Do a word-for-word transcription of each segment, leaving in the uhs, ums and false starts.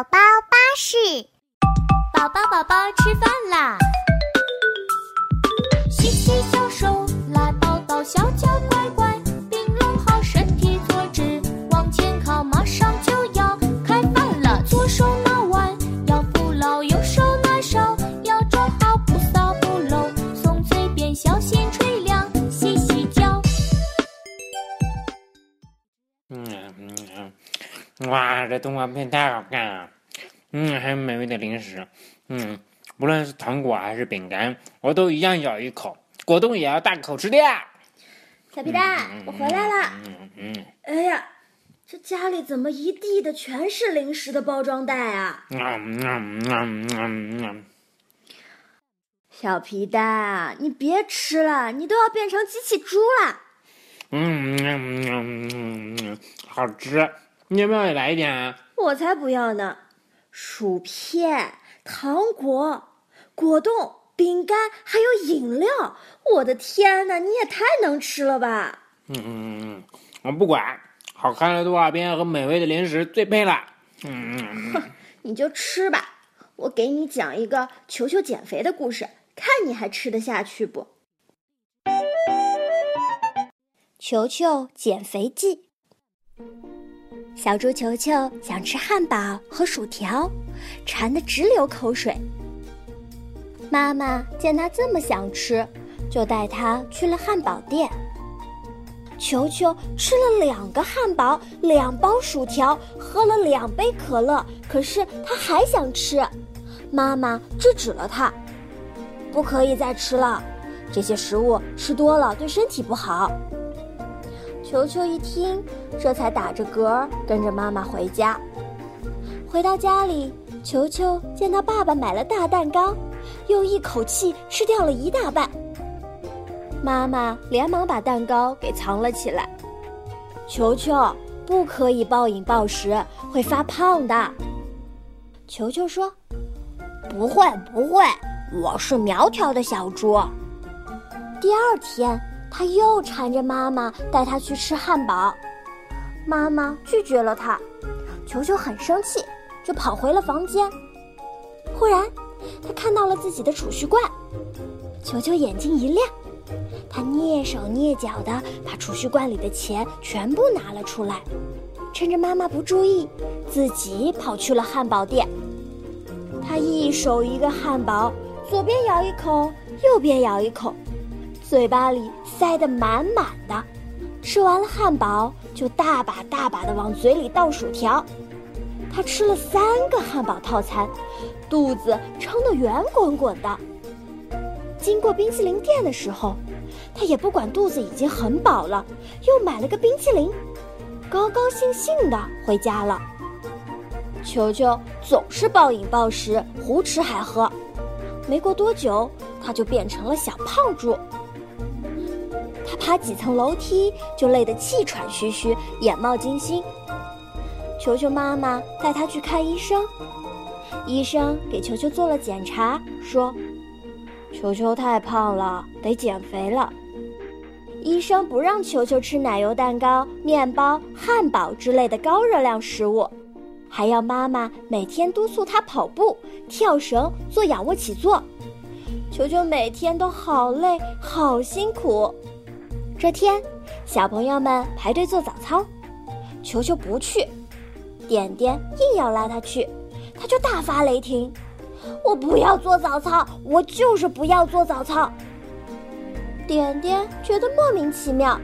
宝宝巴士，宝宝宝宝吃饭啦！洗洗小手，来抱抱小脚乖乖，并拢好身体坐直，往前靠，马上就要开饭了。左手拿碗，要扶老；右手拿勺，要抓好不搔不漏。松脆边，小心吹凉，洗洗脚。嗯嗯嗯。哇，这动画片太好看了！嗯，还有美味的零食，嗯，无论是糖果还是饼干，我都一样咬一口，果冻也要大口吃掉。小皮蛋，嗯、我回来了。嗯嗯。哎呀，这家里怎么一地的全是零食的包装袋啊？嗯嗯嗯嗯嗯、小皮蛋，你别吃了，你都要变成机器猪了。嗯嗯嗯嗯，好吃。你要不要来一点啊？我才不要呢！薯片、糖果、果冻、饼干，还有饮料！我的天哪，你也太能吃了吧！嗯嗯嗯，我不管，好看的动画片和美味的零食最配了。嗯哼，你就吃吧，我给你讲一个球球减肥的故事，看你还吃得下去不？球球减肥记。小猪球球想吃汉堡和薯条，馋得直流口水。妈妈见他这么想吃，就带他去了汉堡店。球球吃了两个汉堡，两包薯条，喝了两杯可乐，可是他还想吃。妈妈制止了他，不可以再吃了，这些食物吃多了对身体不好。球球一听，这才打着嗝跟着妈妈回家。回到家里，球球见到爸爸买了大蛋糕，又一口气吃掉了一大半。妈妈连忙把蛋糕给藏了起来。球球不可以暴饮暴食，会发胖的。球球说：“不会不会，我是苗条的小猪。”第二天，他又缠着妈妈带他去吃汉堡，妈妈拒绝了他。球球很生气，就跑回了房间。忽然他看到了自己的储蓄罐，球球眼睛一亮，他蹑手蹑脚地把储蓄罐里的钱全部拿了出来，趁着妈妈不注意，自己跑去了汉堡店。他一手一个汉堡，左边咬一口，右边咬一口，嘴巴里塞得满满的，吃完了汉堡就大把大把地往嘴里倒薯条。他吃了三个汉堡套餐，肚子撑得圆滚滚的。经过冰淇淋店的时候，他也不管肚子已经很饱了，又买了个冰淇淋，高高兴兴地回家了。球球总是暴饮暴食，胡吃海喝，没过多久，他就变成了小胖猪。他爬几层楼梯就累得气喘吁吁，眼冒金星。球球妈妈带他去看医生，医生给球球做了检查，说球球太胖了，得减肥了。医生不让球球吃奶油蛋糕、面包、汉堡之类的高热量食物，还要妈妈每天督促他跑步、跳绳、做仰卧起坐。球球每天都好累好辛苦。这天，小朋友们排队做早操，球球不去，点点硬要拉他去，他就大发雷霆：“我不要做早操，我就是不要做早操！”点点觉得莫名其妙，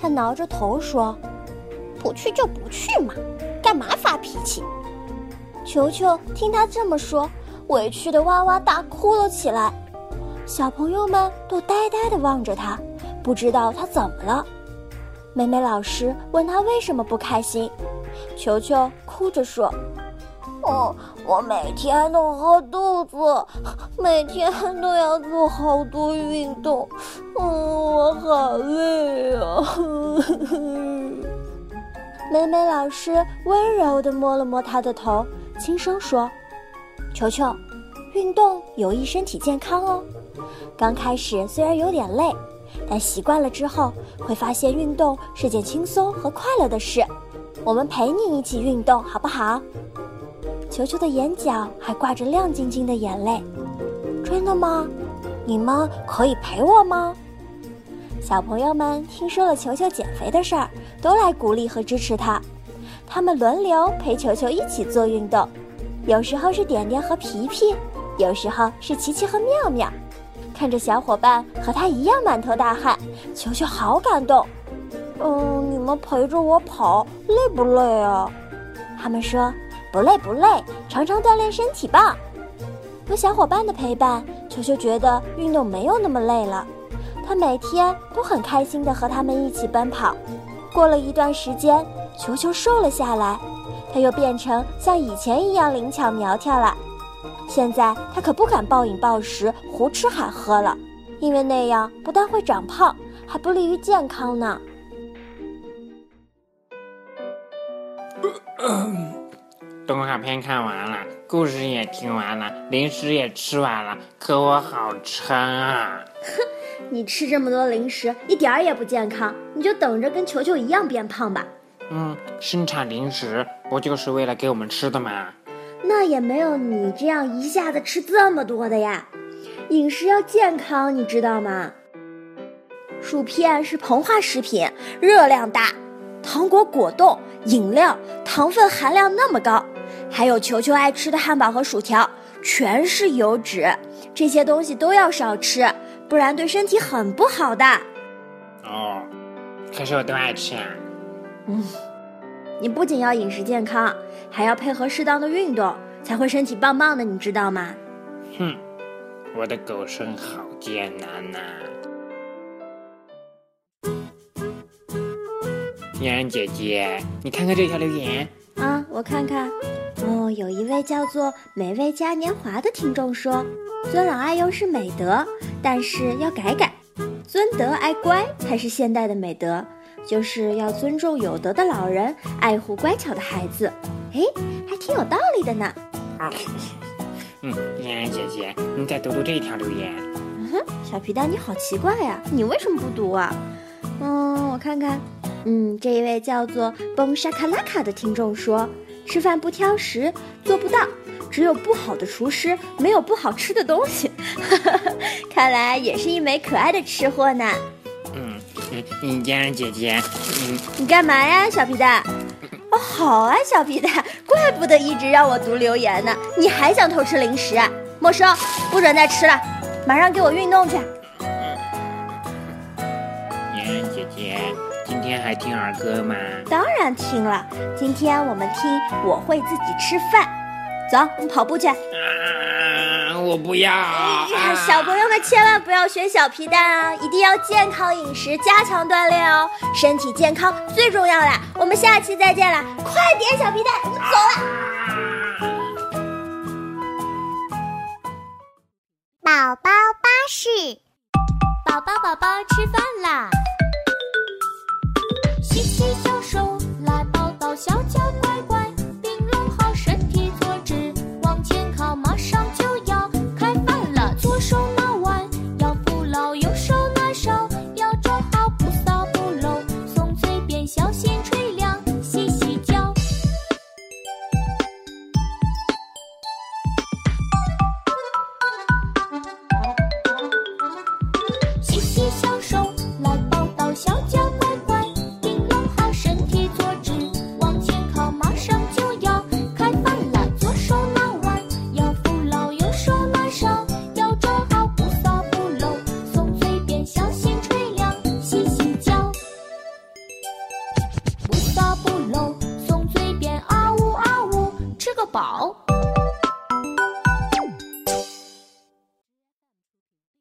他挠着头说：“不去就不去嘛，干嘛发脾气？”球球听他这么说，委屈的哇哇大哭了起来，小朋友们都呆呆地望着他。不知道他怎么了，美美老师问他为什么不开心，球球哭着说：“哦，我每天都饿肚子，每天都要做好多运动，嗯，我好累啊。”美美老师温柔地摸了摸他的头，轻声说：“球球，运动有益身体健康哦。刚开始虽然有点累，但习惯了之后，会发现运动是件轻松和快乐的事。我们陪你一起运动，好不好？”球球的眼角还挂着亮晶晶的眼泪。真的吗？你们可以陪我吗？小朋友们听说了球球减肥的事儿，都来鼓励和支持他。他们轮流陪球球一起做运动，有时候是点点和皮皮，有时候是琪琪和妙妙。看着小伙伴和他一样满头大汗，球球好感动。嗯，你们陪着我跑，累不累啊？他们说，不累不累，常常锻炼身体吧。有小伙伴的陪伴，球球觉得运动没有那么累了。他每天都很开心地和他们一起奔跑。过了一段时间，球球瘦了下来，他又变成像以前一样灵巧苗条了。现在他可不敢暴饮暴食、胡吃海喝了，因为那样不但会长胖，还不利于健康呢。动画片看完了，故事也听完了，零食也吃完了，可我好撑啊！你吃这么多零食一点儿也不健康，你就等着跟球球一样变胖吧。嗯，生产零食不就是为了给我们吃的吗？那也没有你这样一下子吃这么多的呀。饮食要健康，你知道吗？薯片是膨化食品，热量大，糖果果冻、饮料糖分含量那么高，还有球球爱吃的汉堡和薯条，全是油脂，这些东西都要少吃，不然对身体很不好的。哦，可是我都爱吃啊。嗯，你不仅要饮食健康，还要配合适当的运动，才会身体棒棒的，你知道吗？哼，我的狗生好艰难呐、啊！燕然姐姐，你看看这条留言啊，我看看。哦，有一位叫做美味嘉年华的听众说，尊老爱幼是美德。但是要改改，尊德爱乖才是现代的美德，就是要尊重有德的老人，爱护乖巧的孩子。诶，还挺有道理的呢。嗯，燕然姐姐，你再读读这一条留言。嗯哼，小皮蛋你好奇怪呀、啊，你为什么不读啊？嗯，我看看。嗯，这一位叫做 Bong Shakalaka 的听众说，吃饭不挑食做不到，只有不好的厨师，没有不好吃的东西。看来也是一枚可爱的吃货呢。嗯，你家人姐姐，嗯，你干嘛呀，小皮蛋？哦，好啊，小皮蛋，怪不得一直让我读留言呢。你还想偷吃零食啊？没收，不准再吃了，马上给我运动去。家人姐姐，今天还听儿歌吗？当然听了，今天我们听《我会自己吃饭》。走，你跑步去。啊，我不要、啊哎、小朋友们千万不要学小皮蛋啊，一定要健康饮食，加强锻炼哦，身体健康最重要啦。我们下期再见啦，快点小皮蛋，我们走了。宝宝巴士，宝宝宝宝吃饭啦，洗洗小手，来抱抱小脚乖乖，宝